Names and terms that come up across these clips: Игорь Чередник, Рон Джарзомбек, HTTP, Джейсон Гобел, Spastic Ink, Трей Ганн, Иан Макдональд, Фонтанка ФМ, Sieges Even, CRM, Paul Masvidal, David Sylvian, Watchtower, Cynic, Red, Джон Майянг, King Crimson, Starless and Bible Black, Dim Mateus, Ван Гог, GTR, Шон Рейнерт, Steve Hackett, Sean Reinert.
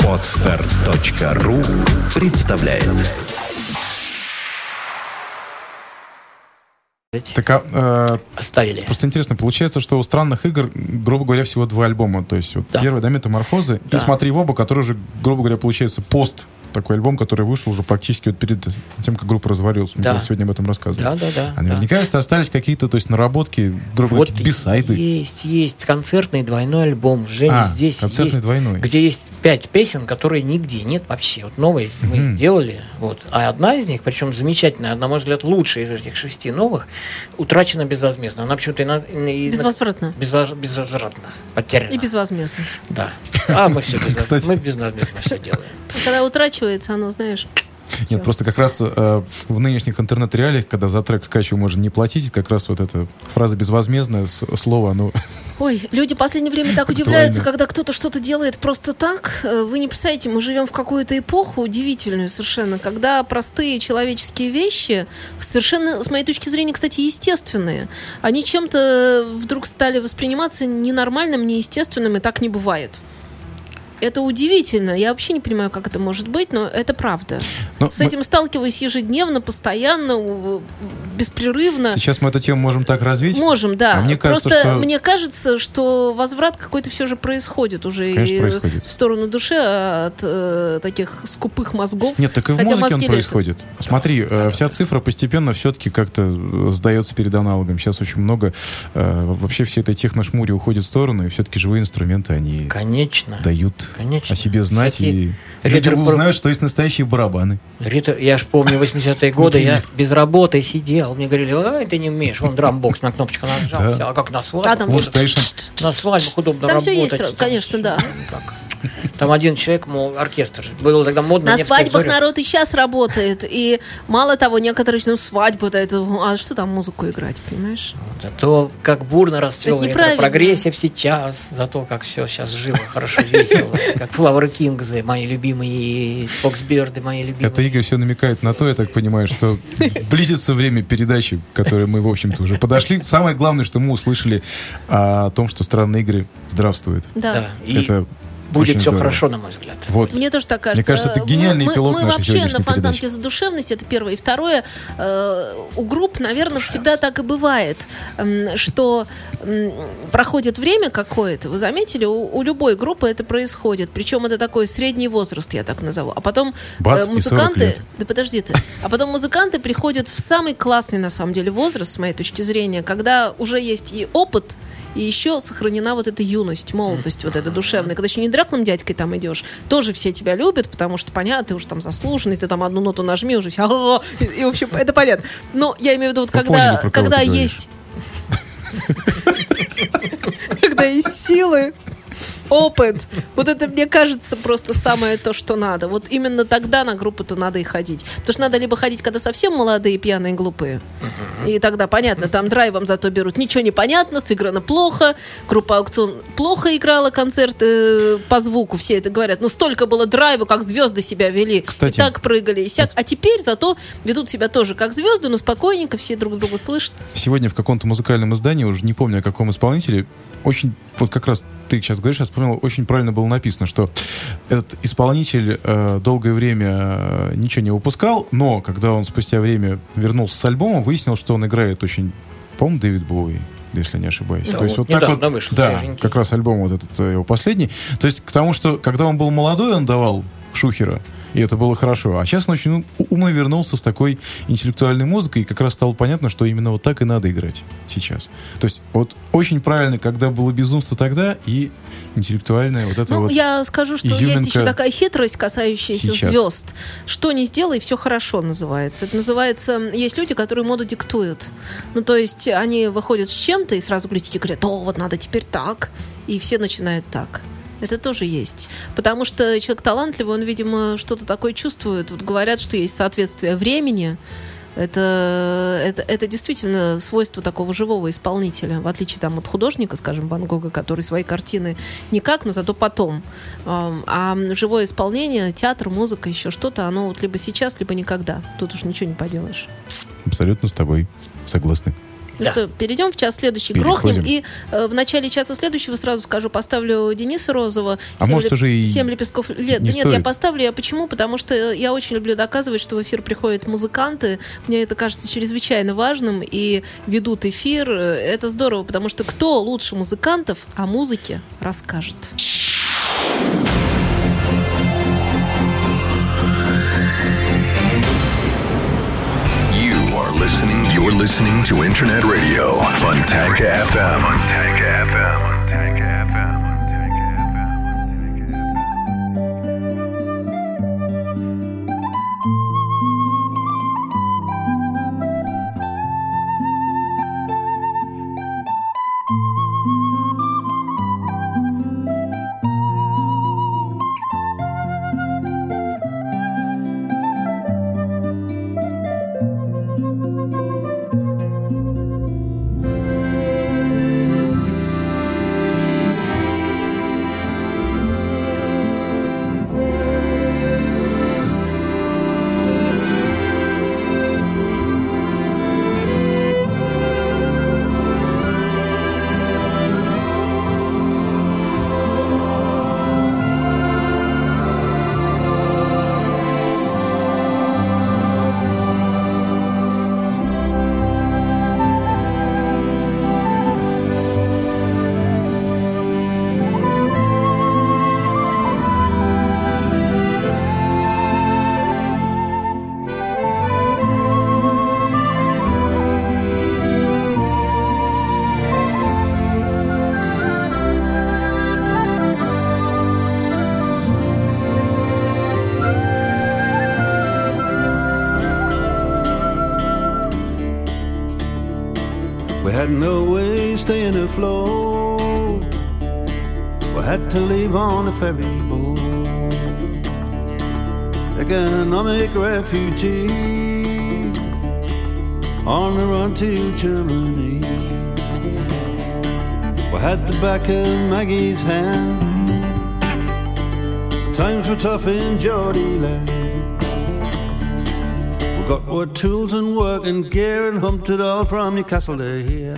Podster.ru представляет. Так, оставили. Просто интересно, получается, что у странных игр, грубо говоря, всего два альбома. То есть вот первый, метаморфозы, и смотри в оба, который уже, грубо говоря, получается пост. Такой альбом, который вышел уже практически вот перед тем, как группа развалилась. Мы сегодня об этом рассказывали. А наверняка остались какие-то, то есть, наработки, грубо говоря, вот бисайды. Есть концертный двойной альбом. Женя, здесь концертный есть, двойной. Где есть 5 песен, которые нигде нет вообще. Вот новые мы сделали. Вот. А одна из них, причем замечательная, на мой взгляд, лучшая из этих 6 новых, утрачена безвозмездно. Она почему-то безвозвратно. Безвозвратно. Потеряна. И безвозмездно. Да. А мы все безвозмездно. Мы безвозмездно все делаем. Когда утрачено, оно, знаешь. Нет, просто как раз в нынешних интернет-реалиях, когда за трек скачиваю, можно не платить, как раз вот эта фраза безвозмездное слово, оно... Ой, люди в последнее время так удивляются, когда кто-то что-то делает просто так. Вы не представляете, мы живем в какую-то эпоху удивительную совершенно, когда простые человеческие вещи, совершенно, с моей точки зрения, кстати, естественные, они чем-то вдруг стали восприниматься ненормальным, неестественным, и так не бывает. Это удивительно. Я вообще не понимаю, как это может быть, но это правда. Но с этим сталкиваюсь ежедневно, постоянно, беспрерывно. Сейчас мы эту тему можем так развить? Можем, да. А мне кажется, мне кажется, что возврат какой-то все же происходит уже происходит. В сторону души от таких скупых мозгов. Нет, так и в музыке он происходит. Летом. Смотри, вся цифра постепенно все-таки как-то сдается перед аналогом. Сейчас очень много вообще всей этой техношмури уходит в сторону, и все-таки живые инструменты, они дают... Конечно. О себе знать, кстати, и люди узнают, что есть настоящие барабаны. Я ж помню 80-е годы, я без работы сидел. Мне говорили, ты не умеешь, вон драмбокс на кнопочку нажался. А как на свадьбу? На свадьбах удобно там работать. Там все есть, конечно, да. Там один человек, мол, оркестр. Было тогда модно. На свадьбах народ и сейчас работает. И мало того, некоторые, свадьбы-то это... А что там музыку играть, понимаешь? Зато как бурно расцвел ретро-прогрессив сейчас. Зато как все сейчас жило, хорошо, весело. Как Флауэр Кингзы, мои любимые, Фоксберды, мои любимые. Это Игорь все намекает на то, я так понимаю, что близится время передачи, к которой мы, в общем-то, уже подошли. Самое главное, что мы услышали о том, что странные игры здравствуют. Да. Это... Будет все хорошо, на мой взгляд. Вот. Мне тоже так кажется. Мне кажется, это гениальный эпилог нашей сегодняшней передачи. Мы вообще на фонтанке за душевность, это первое. И второе, у групп, наверное, всегда так и бывает, что проходит время какое-то. Вы заметили, у любой группы это происходит. Причем это такой средний возраст, я так назову. А потом музыканты... Да подожди ты. А потом музыканты приходят в самый классный, на самом деле, возраст, с моей точки зрения, когда уже есть и опыт, и еще сохранена вот эта юность, молодость, вот эта душевная. Когда еще не дряхлым дядькой там идешь, тоже все тебя любят, потому что, понятно, ты уже там заслуженный, ты там одну ноту нажми, уже все, и в общем, это понятно. Но я имею в виду, вот когда есть... Когда есть силы, опыт. Вот это, мне кажется, просто самое то, что надо. Вот именно тогда на группу-то надо и ходить. Потому что надо либо ходить, когда совсем молодые, пьяные, глупые. И тогда, понятно, там драйвом зато берут. Ничего не понятно, сыграно плохо. Группа «Аукцион» плохо играла концерты по звуку. Все это говорят. Ну, столько было драйва, как звезды себя вели. Кстати, и так прыгали, и сяк. А теперь зато ведут себя тоже как звезды, но спокойненько, все друг друга слышат. Сегодня в каком-то музыкальном издании, уже не помню, о каком исполнителе, очень, вот как раз ты сейчас говоришь, я вспомнил, очень правильно было написано, что этот исполнитель долгое время ничего не выпускал, но когда он спустя время вернулся с альбомом, выяснил, что он играет очень, по-моему, Дэвид Боуи, если не ошибаюсь. Да, то есть вот так вот, вышел, да, как раз альбом вот этот его последний. То есть к тому, что когда он был молодой, он давал шухера, и это было хорошо. А сейчас он очень умно вернулся с такой интеллектуальной музыкой, и как раз стало понятно, что именно вот так и надо играть сейчас. То есть вот очень правильно, когда было безумство тогда, и интеллектуальное вот это вот. Я скажу, что есть еще такая хитрость, касающаяся звезд. Что не сделай, все хорошо называется. Это называется... Есть люди, которые моду диктуют. Ну, то есть они выходят с чем-то, и сразу критики говорят, вот надо теперь так. И все начинают так. Это тоже есть. Потому что человек талантливый, он, видимо, что-то такое чувствует. Вот говорят, что есть соответствие времени. Это действительно свойство такого живого исполнителя, в отличие там, от художника, скажем, Ван Гога, который свои картины никак, но зато потом. А живое исполнение, театр, музыка, еще что-то, оно вот либо сейчас, либо никогда. Тут уж ничего не поделаешь. Абсолютно с тобой согласны. Ну что, перейдем в час следующий, грохнем. И в начале часа следующего, сразу скажу, поставлю Дениса Розова. А может уже и... «Семь лепестков лет». Нет, я поставлю. Я почему? Потому что я очень люблю доказывать, что в эфир приходят музыканты. Мне это кажется чрезвычайно важным. И ведут эфир. Это здорово, потому что кто лучше музыкантов о музыке расскажет? You're listening to Internet Radio, Funtank FM. Funtank FM. Funtank FM. Funtank No way staying afloat. We had to leave on a ferry boat. Economic refugees on the run to Germany. We had the back of Maggie's hand. Times were tough in Geordie land. We got our tools and work and gear and humped it all from Newcastle to here.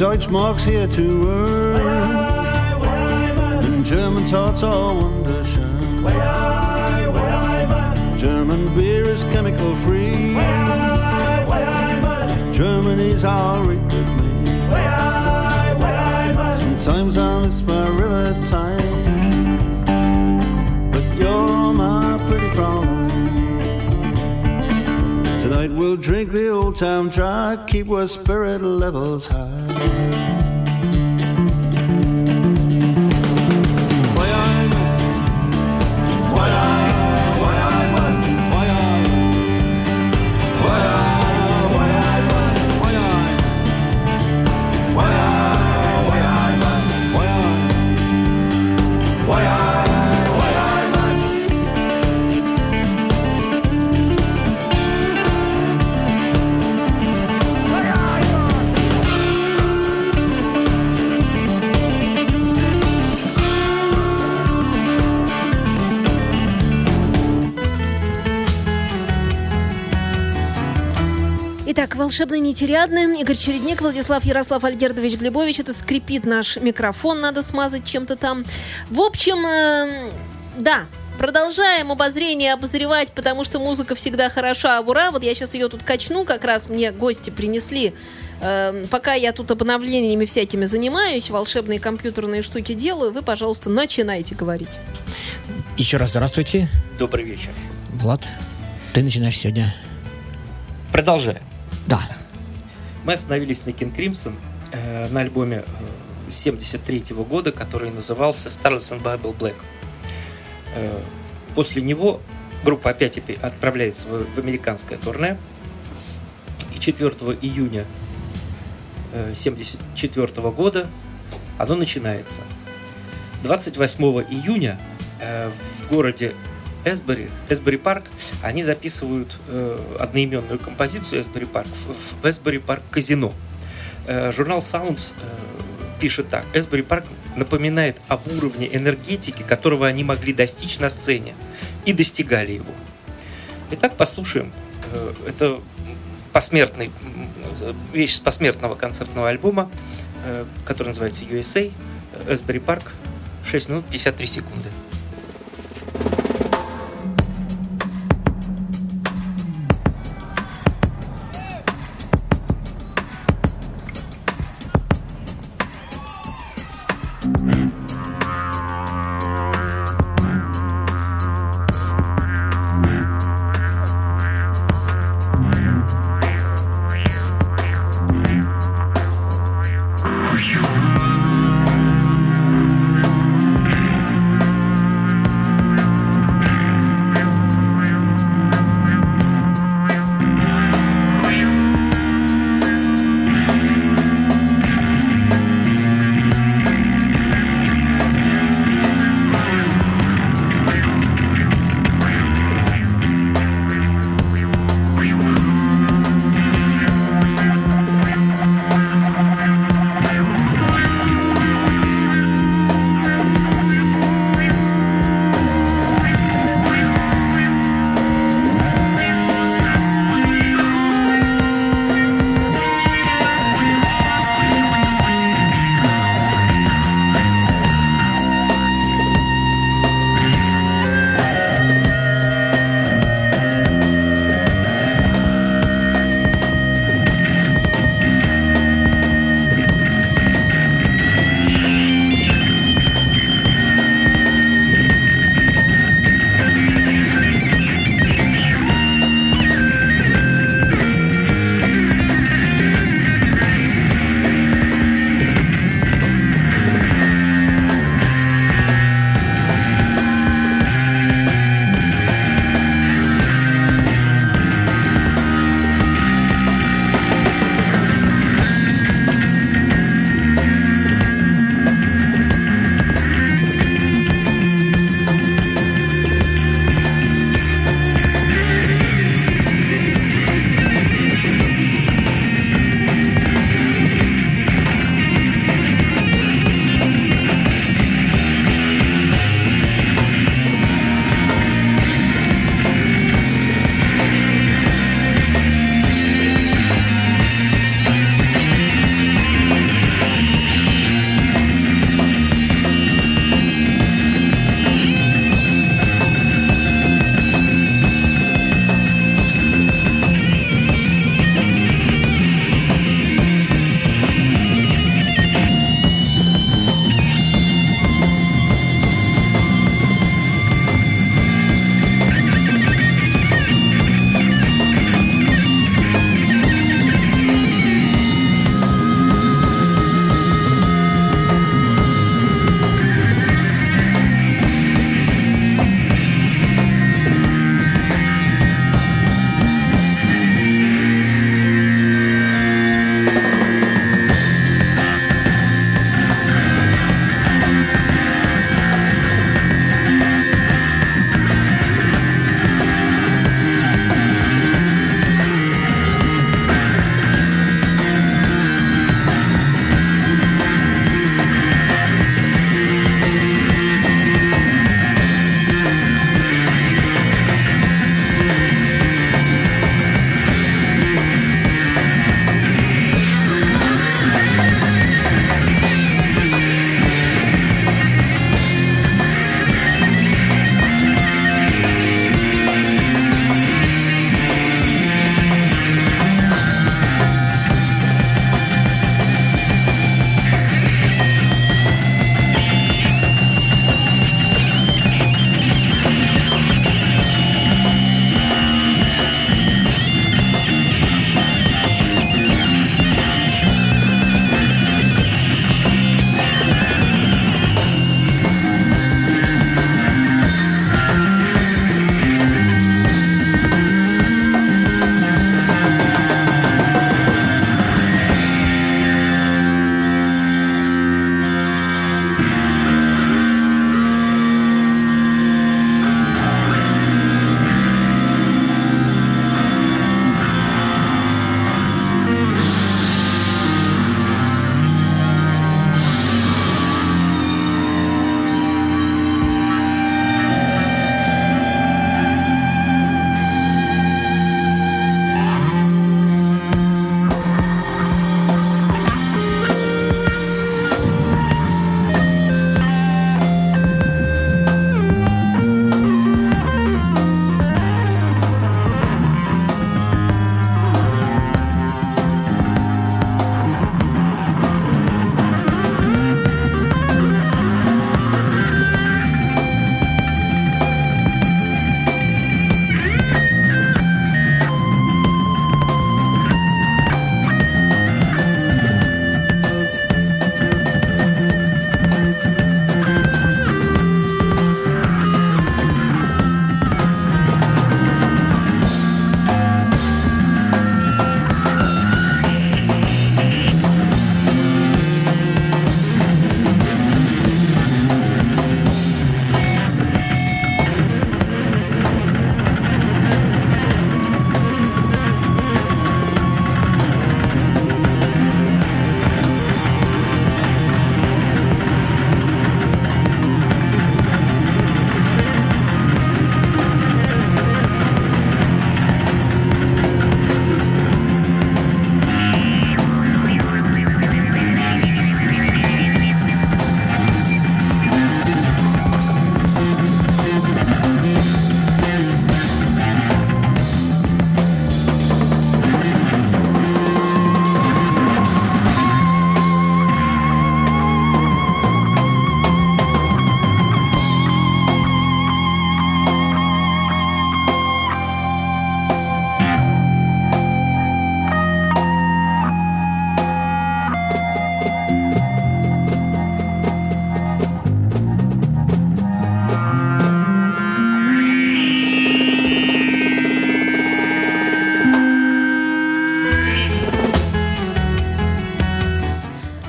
Deutschmarks here to earn, and German tarts are wonderschön. German beer is is chemical free. Way I mud. Germany's all right with me. Way I mud. Sometimes I miss my river time, but you're my pretty frog. Tonight we'll drink the old time dry, keep our spirit levels high. Итак, «Волшебная нить Ариадны», Игорь Чередник, Владислав Ярослав Альгердович Глебович. Это скрипит наш микрофон, надо смазать чем-то там. В общем, да, продолжаем обозрение обозревать, потому что музыка всегда хороша, ура. Вот я сейчас ее тут качну, как раз мне гости принесли. Пока я тут обновлениями всякими занимаюсь, волшебные компьютерные штуки делаю, вы, пожалуйста, начинайте говорить. Еще раз здравствуйте. Добрый вечер. Влад, ты начинаешь сегодня. Продолжаем. Да. Мы остановились на King Crimson, на альбоме 73-го года, который назывался Starless and Bible Black. После него группа опять отправляется в американское турне. И 4 июня 74-го года оно начинается. 28 июня в городе Asbury Park, они записывают одноименную композицию Asbury Park в Asbury Park казино. Журнал Sounds пишет так: Asbury Park напоминает об уровне энергетики, которого они могли достичь на сцене, и достигали его. Итак, послушаем. Это посмертный, вещь с посмертного концертного альбома, который называется USA, Asbury Park, 6 минут 53 секунды.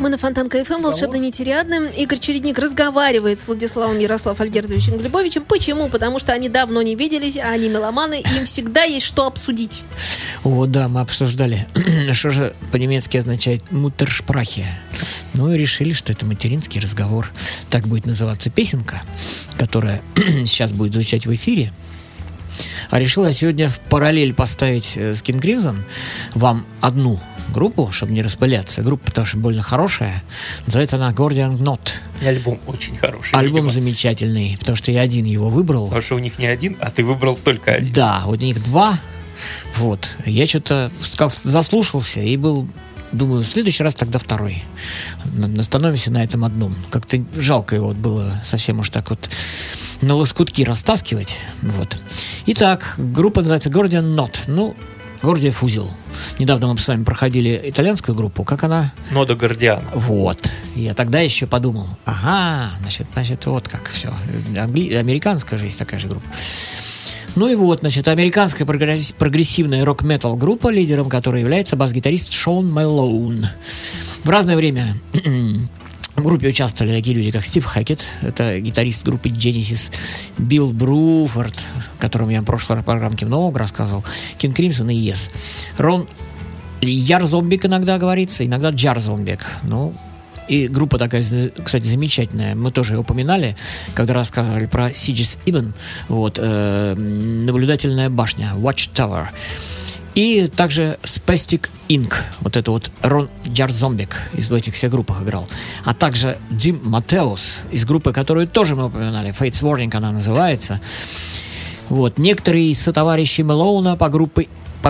Мы на Фонтанка ФМ, «Волшебная нить Ариадны». Игорь Чередник разговаривает с Владиславом Ярославом Альгердовичем Глебовичем. Почему? Потому что они давно не виделись, а они меломаны, и им всегда есть что обсудить. О, да, мы обсуждали, что же по-немецки означает «Mutterschprache». Ну и решили, что это материнский разговор. Так будет называться песенка, которая сейчас будет звучать в эфире. А решила я сегодня в параллель поставить с King Crimson вам одну группу, чтобы не распыляться. Группа, потому что больно хорошая. Называется она Gordian Knot. И альбом очень хороший. Альбом видимо. Замечательный, потому что я один его выбрал. Потому что у них не один, а ты выбрал только один. Да, у них два. Вот. Я что-то заслушался и был... Думаю, в следующий раз тогда второй. Остановимся на этом одном. Как-то жалко его было совсем уж так вот на лоскутки растаскивать. Вот. Итак, группа называется Gordian Knot. Ну, Гордиев узел. Недавно мы с вами проходили итальянскую группу. Как она? Нода Гордиана. Вот. Я тогда еще подумал. Ага, значит вот как все. Американская же есть такая же группа. Ну и вот, значит, американская прогрессивная рок-метал группа, лидером которой является бас-гитарист Шон Мэлоун. В разное время в группе участвовали такие люди, как Стив Hackett, это гитарист группы Genesis, Билл Бруфорд, о котором я в прошлой программке много рассказывал, King Crimson и Yes. Рон Ярзомбек иногда говорится, иногда Джарзомбек, ну... И группа такая, кстати, замечательная. Мы тоже ее упоминали, когда рассказывали про Sieges Even, вот, наблюдательная башня, Watchtower. И также Spastic Ink, вот это вот Рон Jarzombek из этих всех группах играл. А также Dim Mateus из группы, которую тоже мы упоминали, Fates Warning она называется. Вот, некоторые из сотоварищей Мэлоуна по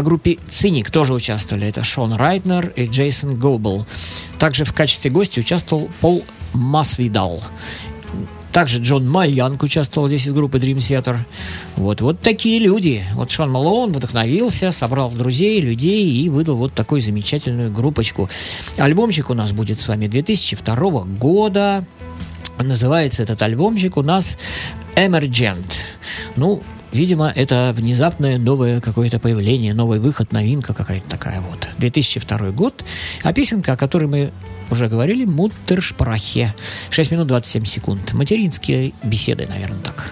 группе «Циник» тоже участвовали. Это Шон Райнер и Джейсон Гобел. Также в качестве гостя участвовал Пол Масвидал. Также Джон Майянг участвовал здесь из группы Dream Theater. Вот такие люди. Вот Шон Мэлоун вдохновился, собрал друзей, людей и выдал вот такую замечательную группочку. Альбомчик у нас будет с вами 2002 года. Называется этот альбомчик у нас «Emergent». Ну, видимо, это внезапное новое какое-то появление, новый выход, новинка какая-то такая вот. 2002 год. А песенка, о которой мы уже говорили, «Mutterschprache». 6 минут 27 секунд. Материнские беседы, наверное, так.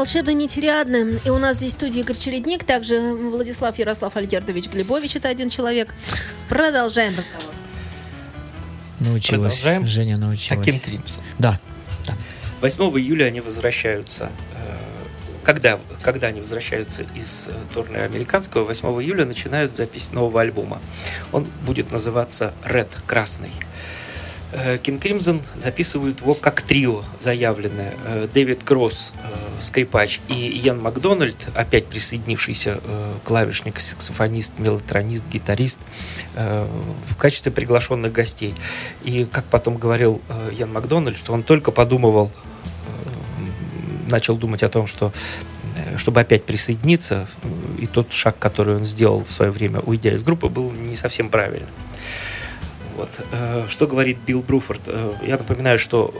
«Волшебная нить Ариадны». И у нас здесь в студии Игорь Чередник, также Владислав Ярослав Альгердович Глебович, это один человек. Продолжаем разговор. Научилась. Продолжаем. Женя научилась. Таким Кримсом. Да. 8 июля они возвращаются. Когда они возвращаются из турне американского, 8 июля начинают запись нового альбома. Он будет называться «Red», «Красный». King Crimson записывают его как трио заявленное. Дэвид Кросс, скрипач, и Иан Макдональд, опять присоединившийся клавишник, саксофонист, мелатронист, гитарист, в качестве приглашенных гостей. И, как потом говорил Иан Макдональд, что он только подумывал, начал думать о том, что чтобы опять присоединиться, и тот шаг, который он сделал в свое время, уйдя из группы, был не совсем правильным. Вот. Что говорит Билл Бруфорд? Я напоминаю, что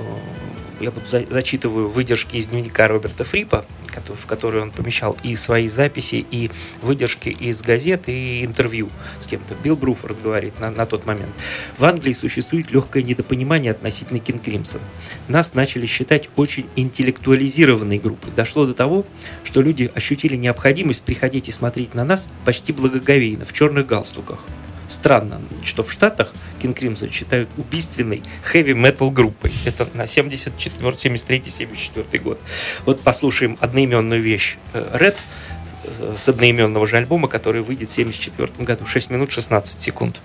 я зачитываю выдержки из дневника Роберта Фриппа, в который он помещал и свои записи, и выдержки из газет, и интервью с кем-то. Билл Бруфорд говорит на тот момент: «В Англии существует легкое недопонимание относительно King Crimson. Нас начали считать очень интеллектуализированной группой. Дошло до того, что люди ощутили необходимость приходить и смотреть на нас почти благоговейно, в черных галстуках. Странно, что в Штатах King Crimson считают убийственной хэви-метал группой». Это на 73-74 год. Вот послушаем одноименную вещь «Red» с одноименного же альбома, который выйдет в 74 году. 6 минут 16 секунд.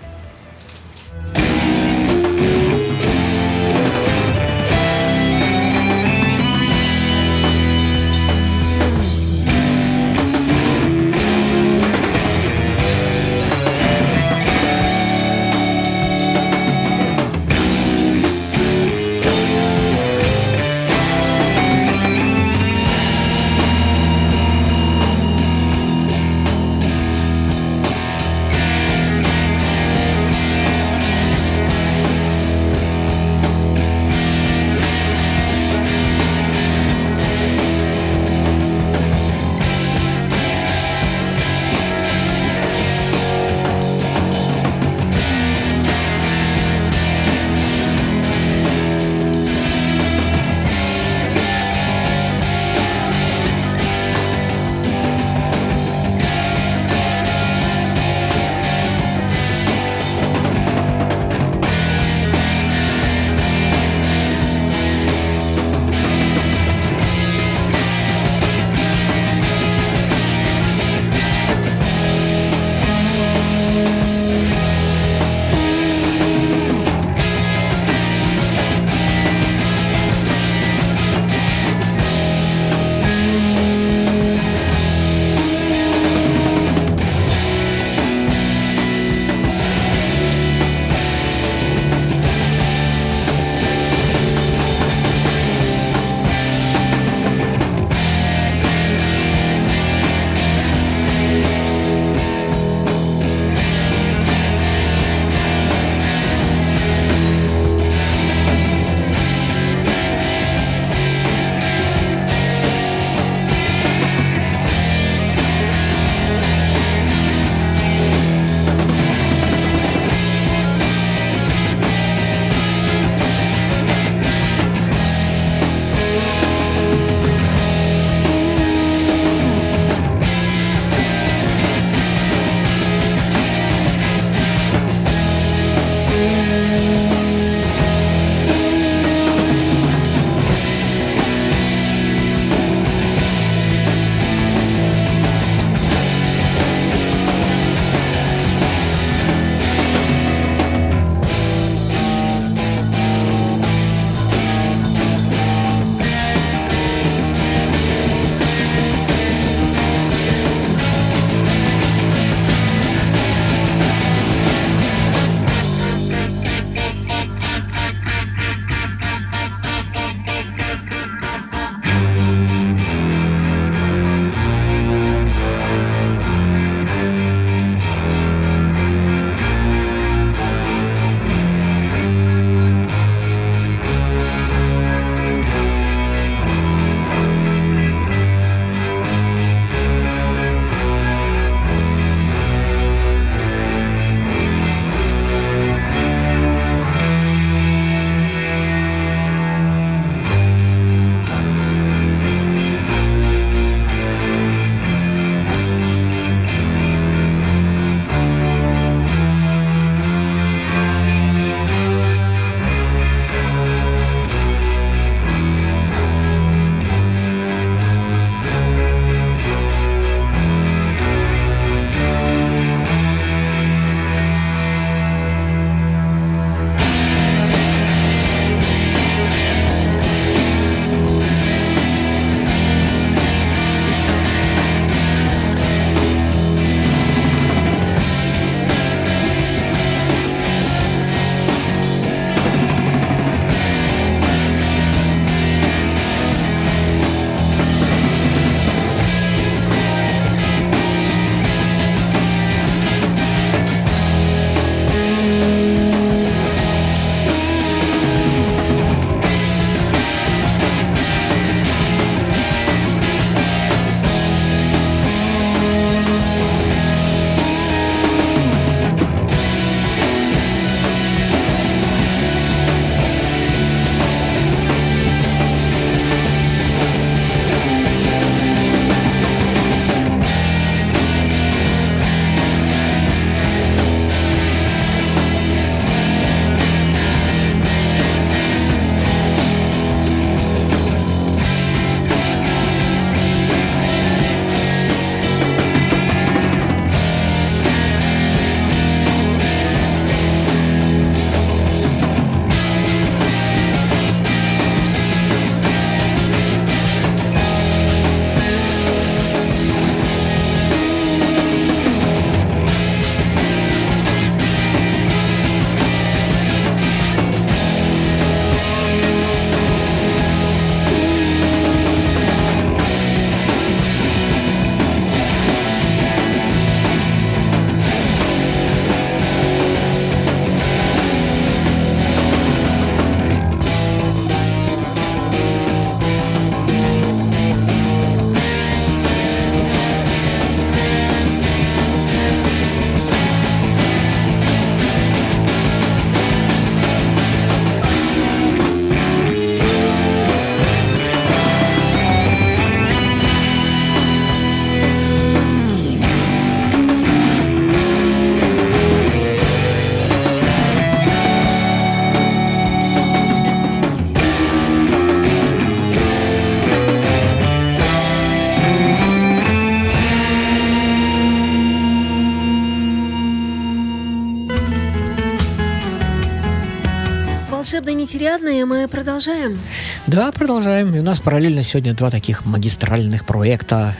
«Волшебной нити Ариадны» мы продолжаем? Да, продолжаем. И у нас параллельно сегодня два таких магистральных проекта.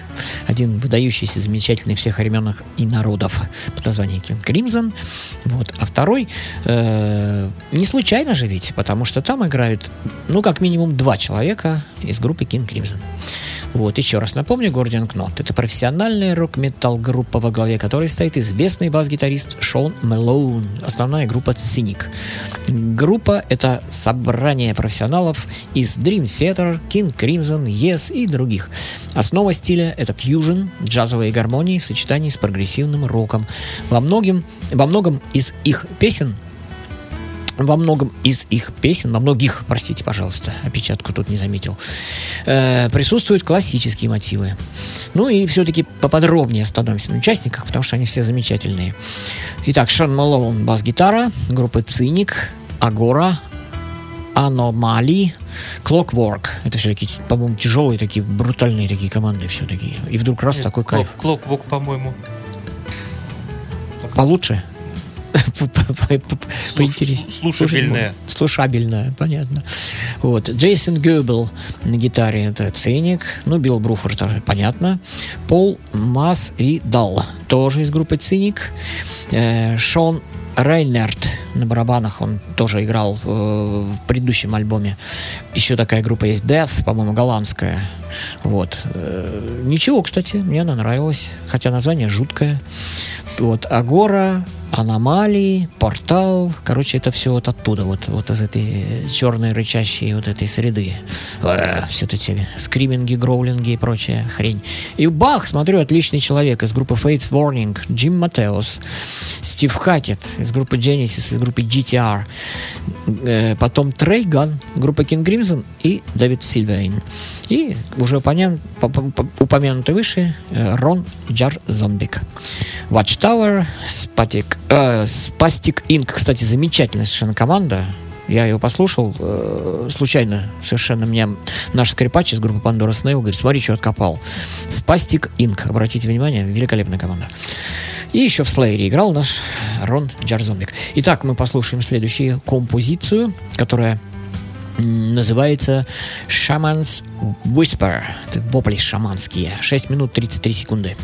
Один выдающийся, замечательный всех времен и народов под названием King Crimson. Вот. А второй не случайно же ведь, потому что там играют, ну, как минимум два человека из группы King Crimson. Вот, еще раз напомню, Gordian Knot. Это профессиональная рок-метал-группа, во главе которой стоит известный бас-гитарист Шон Мэлоун. Основная группа Cynic. Группа — это собрание профессионалов из Dream Theater, King Crimson, Yes и других. Основа стиля — это фьюжн, джазовые гармонии в сочетании с прогрессивным роком. Во многих из их песен, опечатку тут не заметил, присутствуют классические мотивы. Ну и все-таки поподробнее остановимся на участниках, потому что они все замечательные. Итак, Шон Мэлоун, бас-гитара, группы Cynic, Агора, Аномали, Clockwork. Это все-таки, по-моему, тяжелые такие, брутальные такие команды все-таки. И вдруг раз такой кайф. Clockwork, по-моему. Получше? Поинтереснее. Слушабельная. Слушабельная, понятно. Вот. Джейсон Гобел на гитаре — это Cynic. Ну, Билл Бруфорд, понятно. Пол Масвидал, тоже из группы Cynic. Шон Рейнерт на барабанах, он тоже играл в предыдущем альбоме. Еще такая группа есть, Death, по-моему, голландская. Вот. Ничего, кстати, мне она нравилась, хотя название жуткое. Вот. Агора, Аномалии, Портал. Короче, это все вот оттуда, вот из этой черной рычащей вот этой среды. Все эти скриминги, гроулинги и прочая хрень. И бах, смотрю, отличный человек из группы Fates Warning, Dim Mateus, Steve Hackett из группы Genesis, из группы GTR, потом Трей Ганн, группа King Crimson и David Sylvian. И уже упомянутый выше Рон Жарзомбек. Watchtower, Spastic Ink, кстати, замечательная совершенно команда. Я ее послушал случайно, совершенно меня наш скрипач из группы Pandora Snail говорит: смотри, что откопал. Spastic Ink, обратите внимание, великолепная команда. И еще в Слэйре играл наш Рон Джарзомбек. Итак, мы послушаем следующую композицию, которая называется «Shamans Whisper». Это вопли шаманские. 6 минут 33 секунды.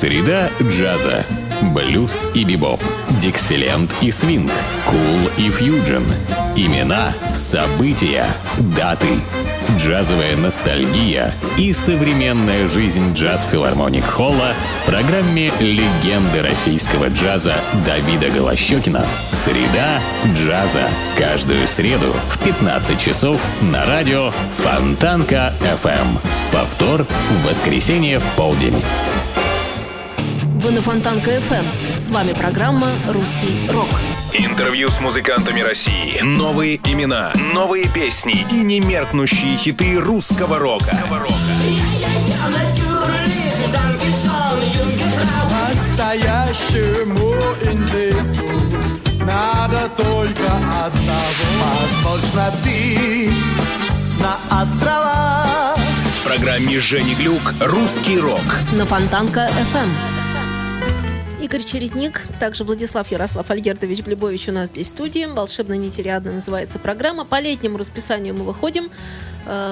Среда джаза. Блюз и бибоп, дикселент и свинг, кул и фьюджен. Имена, события, даты. Джазовая ностальгия и современная жизнь джаз-филармоник-холла в программе «Легенды российского джаза» Давида Голощёкина. Среда джаза. Каждую среду в 15 часов на радио Фонтанка-ФМ. Повтор в воскресенье в полдень. Вы на Фонтанка-ФМ. С вами программа «Русский рок». Интервью с музыкантами России. Новые имена, новые песни и немеркнущие хиты русского рока. Настоящему индейцу надо только одного. Возможно, ты на острова. В программе Жени Глюк «Русский рок» на Фонтанка-ФМ. Игорь Чередник, также Владислав Ярослав Альгердович Глебович у нас здесь в студии. «Волшебная нить Ариадны» называется программа. По летнему расписанию мы выходим.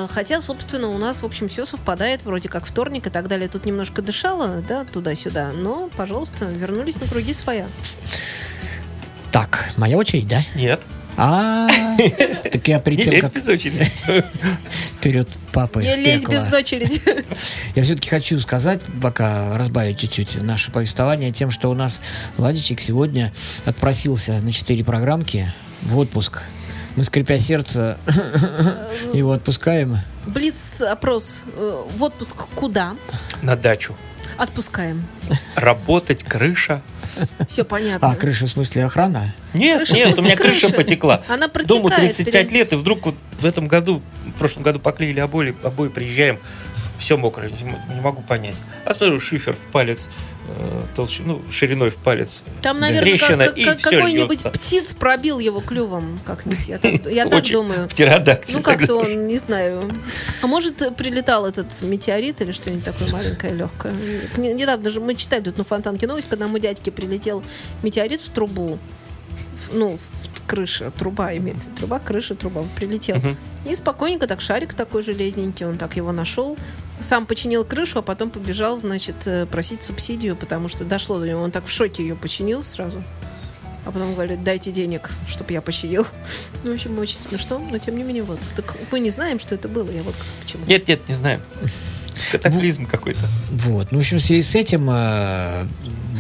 Хотя, собственно, у нас, в общем, все совпадает. Вроде как вторник и так далее. Тут немножко дышало, да, туда-сюда. Но, пожалуйста, вернулись на круги своя. Так, моя очередь, да? Нет. Так я притем... Не лезь без очереди. Вперед папы. Не лезь без очереди. Я все-таки хочу сказать, пока разбавить чуть-чуть наше повествование, тем, что у нас Владичек сегодня отпросился на 4 программки в отпуск. Мы, скрипя сердце, его отпускаем. Блиц-опрос. В отпуск куда? На дачу. Отпускаем. Работать, крыша. Все понятно. А крыша в смысле охрана? Нет, крыша, нет, у меня крыша потекла. Она протекает. Дому 35 лет, и вдруг вот в этом году, в прошлом году поклеили обои, приезжаем, все мокрое, не могу понять. А смотрю, шифер в палец, толщину, шириной в палец. Там, наверное, трещина, как какой-нибудь птиц пробил его клювом как-нибудь. Я так думаю. В птеродактиле. Ну, как-то он, не знаю. А может, прилетал этот метеорит или что-нибудь такое маленькое, легкое. Недавно же мы читали тут на Фонтанке новость, когда мы дядьке прилетел метеорит в трубу. Ну, крыша, труба имеется. Труба, крыша, труба. Прилетел. И спокойненько так шарик такой железненький, он так его нашел. Сам починил крышу, а потом побежал, значит, просить субсидию, потому что дошло до него. Он так в шоке ее починил сразу. А потом говорит, дайте денег, чтобы я починил. Ну, в общем, очень смешно, но тем не менее вот. Так мы не знаем, что это было. Я вот почему. Нет, не знаем. Катаклизм какой-то. Вот. Ну, в общем, в связи с этим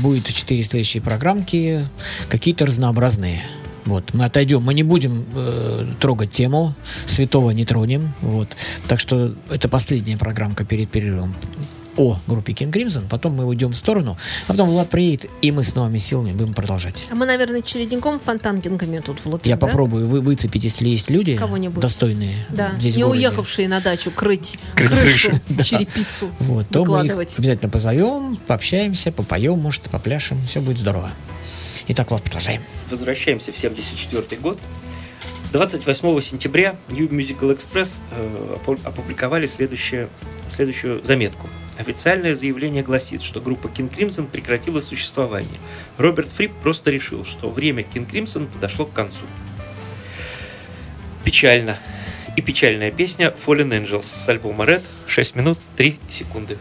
будет 4 следующие программки, какие-то разнообразные. Вот, мы отойдем, мы не будем трогать тему, святого не тронем. Вот. Так что это последняя программка перед перерывом о группе King Crimson. Потом мы уйдем в сторону, а потом Влад приедет, и мы с новыми силами будем продолжать. А мы, наверное, чередником фонтанкингами тут влупим. Я попробую выцепить, если есть люди кого-нибудь достойные. Да. Здесь не уехавшие на дачу крыть крышу, да. Черепицу вот, то мы их обязательно позовем, пообщаемся, попоем, может, попляшем. Все будет здорово. Итак, вот, продолжаем. Возвращаемся в 1974 год. 28 сентября New Musical Express опубликовали следующую заметку. Официальное заявление гласит, что группа King Crimson прекратила существование. Роберт Фрипп просто решил, что время King Crimson подошло к концу. Печально. И печальная песня Fallen Angels с альбома Red 6 минут 3 секунды.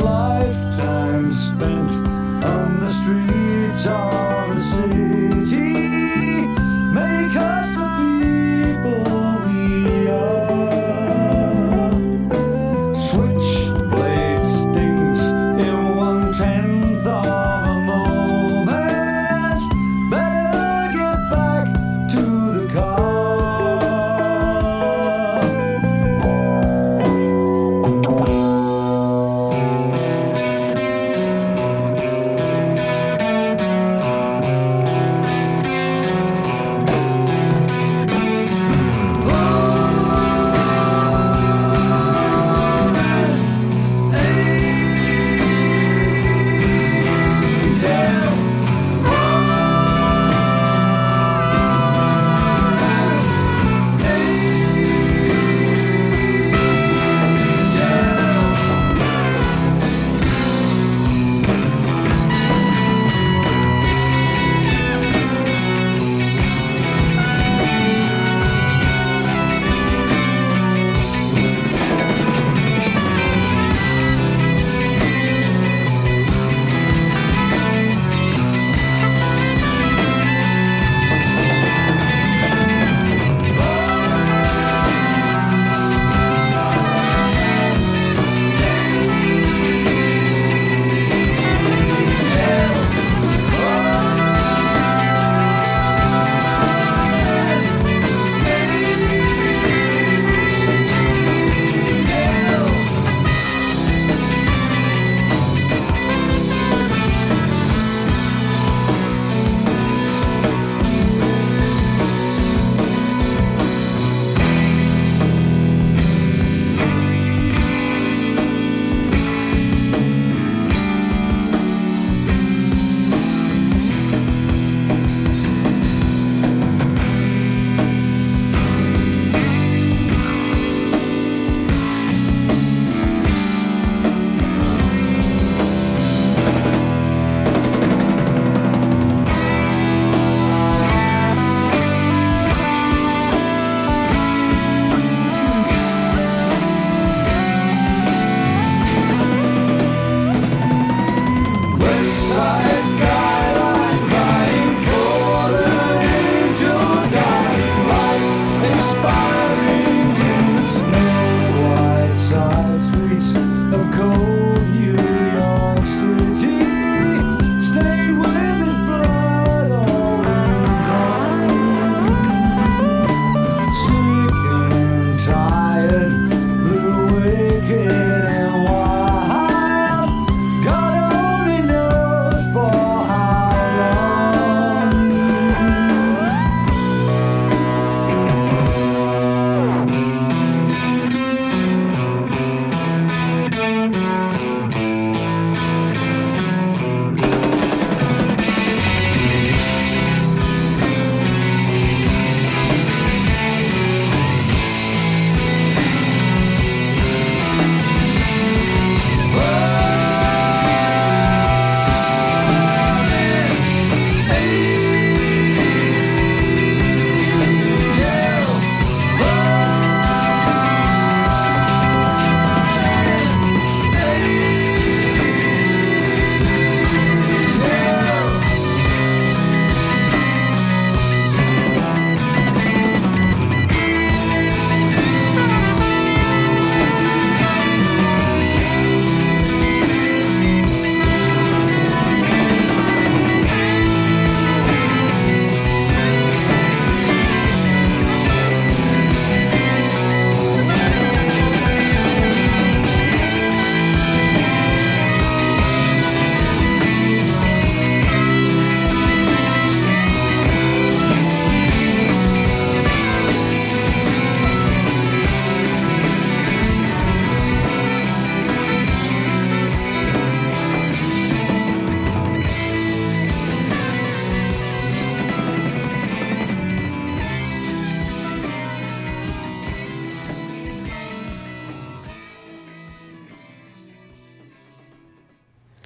Lifetime spent on the street.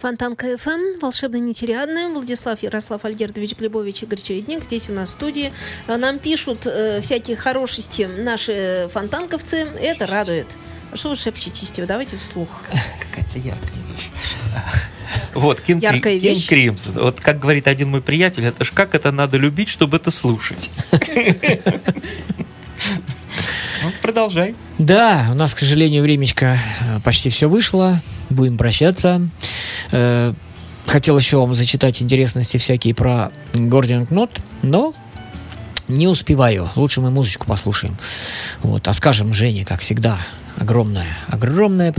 Фонтан КФМ, Волшебная нить Ариадны, Владислав, Ярослав, Альгердович, Глебович, Игорь Чередник. Здесь у нас в студии. Нам пишут всякие хорошести наши фонтанковцы. Это радует. Что вы шепчете, Стив? Давайте вслух. Какая-то яркая вещь. Вот, King Crimson. Вот как говорит один мой приятель, это ж как это надо любить, чтобы это слушать. Ну, продолжай. Да, у нас, к сожалению, времечко почти все вышло. Будем прощаться. Хотел еще вам зачитать интересности всякие про Gordian Knot, но не успеваю. Лучше мы музычку послушаем. Вот. А скажем Жене, как всегда, огромное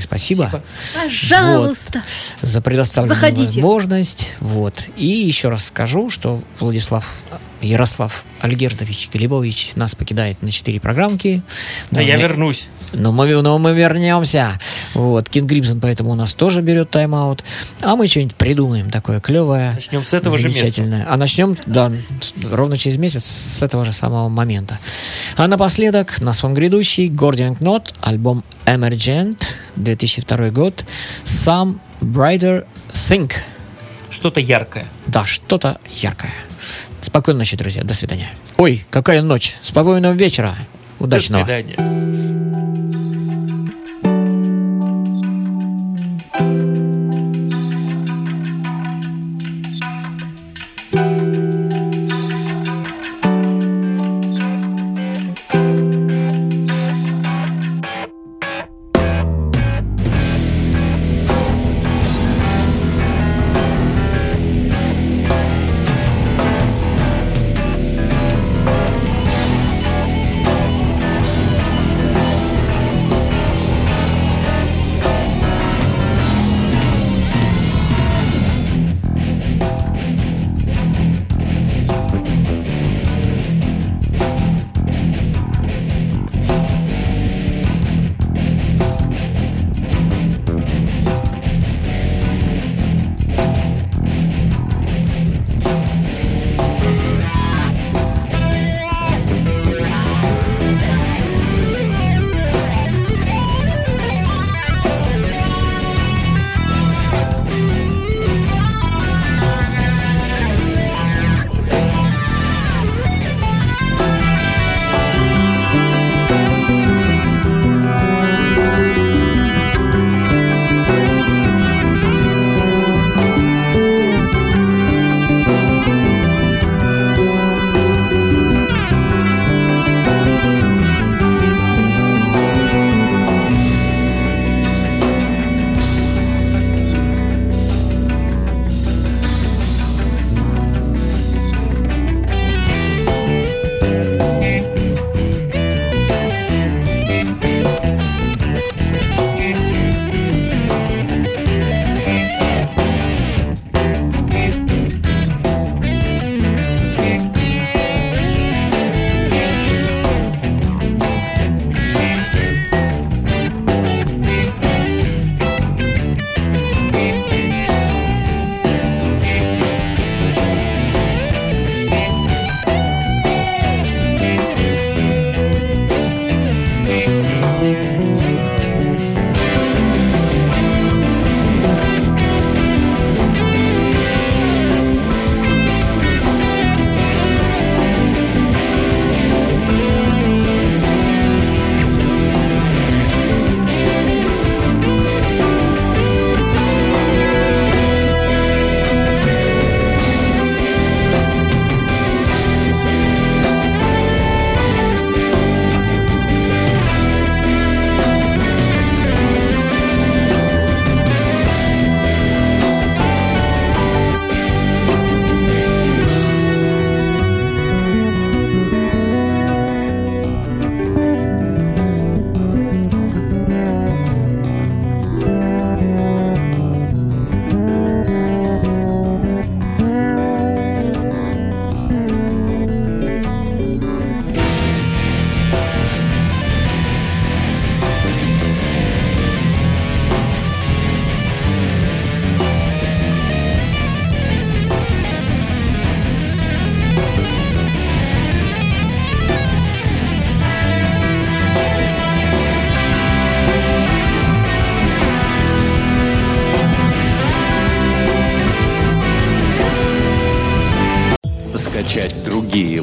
спасибо. Пожалуйста. Вот, за предоставленную возможность. Вот. И еще раз скажу, что Владислав, Ярослав Альгердович Глебович нас покидает на 4 программки. Да, я вернусь. Но мы вернемся. Вот. King Crimson поэтому у нас тоже берет тайм-аут. А мы что-нибудь придумаем такое клевое. Начнем с этого же места. А начнем, да, ровно через месяц с этого же самого момента. А напоследок, на сон грядущий, Gordian Knot, альбом Emergent, 2002 год, Some Brighter Think. Что-то яркое. Да, что-то яркое. Спокойной ночи, друзья. До свидания. Ой, какая ночь. Спокойного вечера. Удачного. До свидания. Скачать другие